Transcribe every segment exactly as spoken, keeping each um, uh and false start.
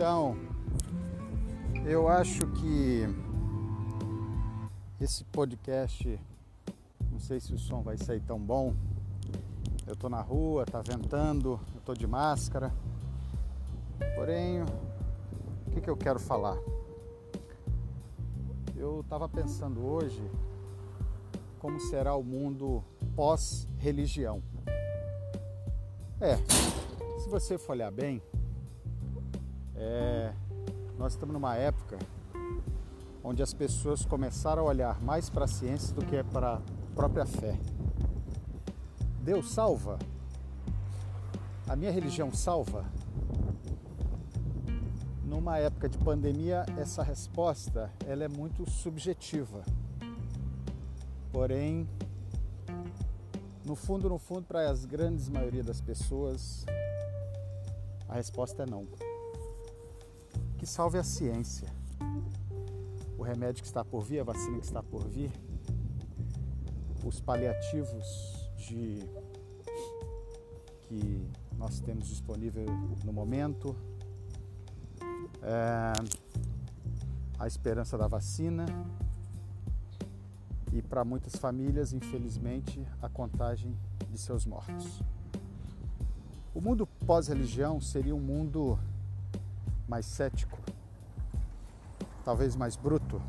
Então, eu acho que esse podcast, não sei se o som vai sair tão bom. Eu tô na rua, tá ventando, eu tô de máscara. Porém, o que que eu quero falar? Eu estava pensando hoje como será o mundo pós-religião. É, se você for olhar bem, é, nós estamos numa época onde as pessoas começaram a olhar mais para a ciência do que para a própria fé. Deus salva? A minha religião salva? Numa época de pandemia, essa resposta ela é muito subjetiva. Porém, no fundo, no fundo, para as grandes maioria das pessoas, a resposta é não. Que salve a ciência. O remédio que está por vir, a vacina que está por vir, os paliativos de... que nós temos disponível no momento, é, a esperança da vacina e, para muitas famílias, infelizmente, a contagem de seus mortos. O mundo pós-religião seria um mundo mais cético, talvez mais bruto.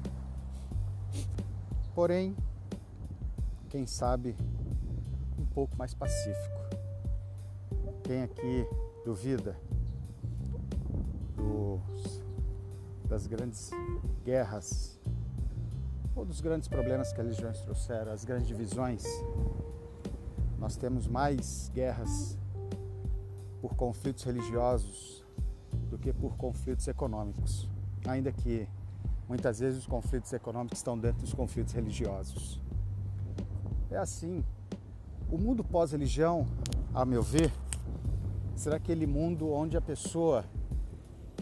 Porém, quem sabe, um pouco mais pacífico. Quem aqui duvida das grandes guerras ou dos grandes problemas que as religiões trouxeram, as grandes divisões? Nós temos mais guerras por conflitos religiosos do que por conflitos econômicos, ainda que muitas vezes os conflitos econômicos estão dentro dos conflitos religiosos. É assim, o mundo pós-religião, a meu ver, será aquele mundo onde a pessoa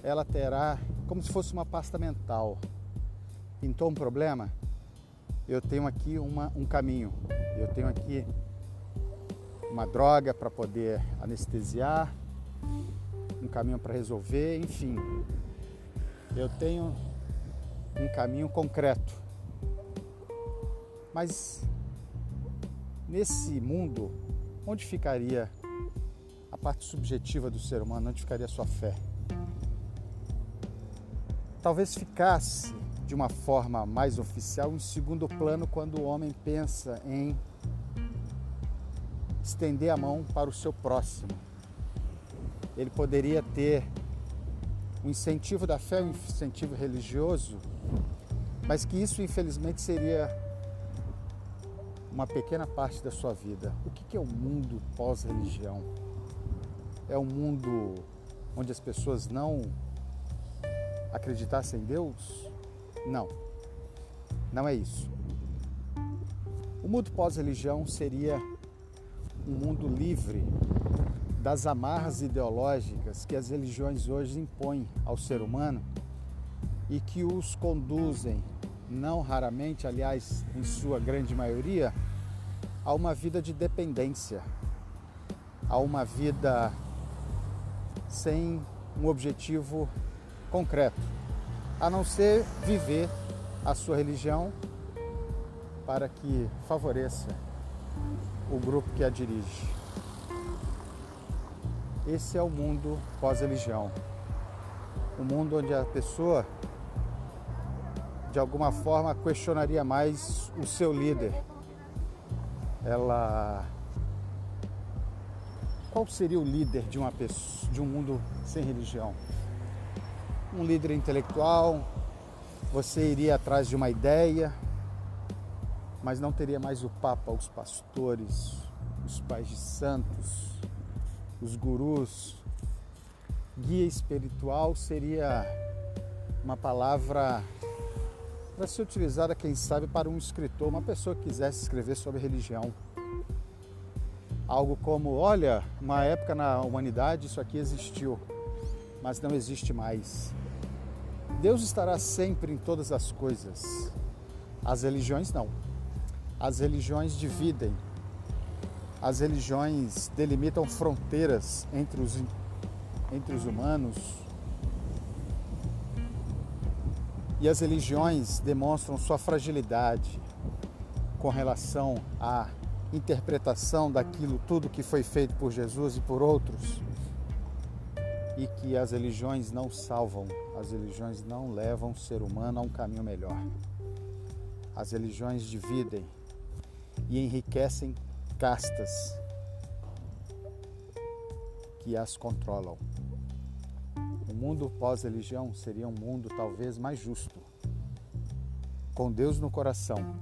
ela terá como se fosse uma pasta mental. Pintou um problema? Eu tenho aqui uma, um caminho. Eu tenho aqui uma droga para poder anestesiar, um caminho para resolver, enfim. Eu tenho um caminho concreto. Mas nesse mundo, onde ficaria a parte subjetiva do ser humano? Onde ficaria a sua fé? Talvez ficasse de uma forma mais oficial em segundo plano quando o homem pensa em estender a mão para o seu próximo. Ele poderia ter o incentivo da fé, um incentivo religioso, mas que isso, infelizmente, seria uma pequena parte da sua vida. O que é o mundo pós-religião? É um mundo onde as pessoas não acreditasse em Deus? Não, não é isso. O mundo pós-religião seria um mundo livre das amarras ideológicas que as religiões hoje impõem ao ser humano e que os conduzem, não raramente, aliás, em sua grande maioria, a uma vida de dependência, a uma vida sem um objetivo concreto, a não ser viver a sua religião para que favoreça o grupo que a dirige. Esse é o mundo pós-religião, um mundo onde a pessoa, de alguma forma, questionaria mais o seu líder. Ela... Qual seria o líder de uma pessoa, de um mundo sem religião? Um líder intelectual, você iria atrás de uma ideia, mas não teria mais o Papa, os pastores, os pais de santos, os gurus. Guia espiritual seria uma palavra para ser utilizada, quem sabe, para um escritor, uma pessoa que quisesse escrever sobre religião. Algo como, olha, uma época na humanidade isso aqui existiu, mas não existe mais. Deus estará sempre em todas as coisas. As religiões não. As religiões dividem. As religiões delimitam fronteiras entre os, entre os humanos, E as religiões demonstram sua fragilidade com relação à interpretação daquilo tudo que foi feito por Jesus e por outros, e que as religiões não salvam, as religiões não levam o ser humano a um caminho melhor. As religiões dividem e enriquecem castas que as controlam. O mundo pós-religião seria um mundo talvez mais justo, com Deus no coração,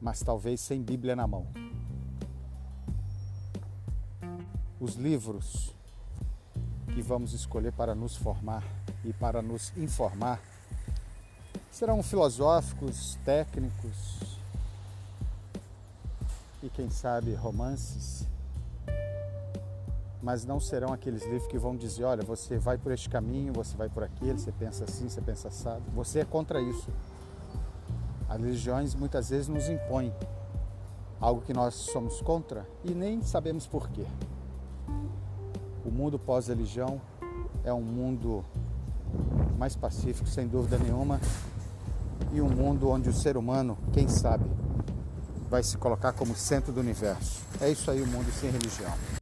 mas talvez sem Bíblia na mão. Os livros que vamos escolher para nos formar e para nos informar serão filosóficos, técnicos e, quem sabe, romances, mas não serão aqueles livros que vão dizer: olha, você vai por este caminho, você vai por aquele, você pensa assim, você pensa assado. Você é contra isso. As religiões muitas vezes nos impõem algo que nós somos contra e nem sabemos por quê. O mundo pós-religião é um mundo mais pacífico, sem dúvida nenhuma, e um mundo onde o ser humano, quem sabe, vai se colocar como centro do universo. É isso aí, o mundo sem religião.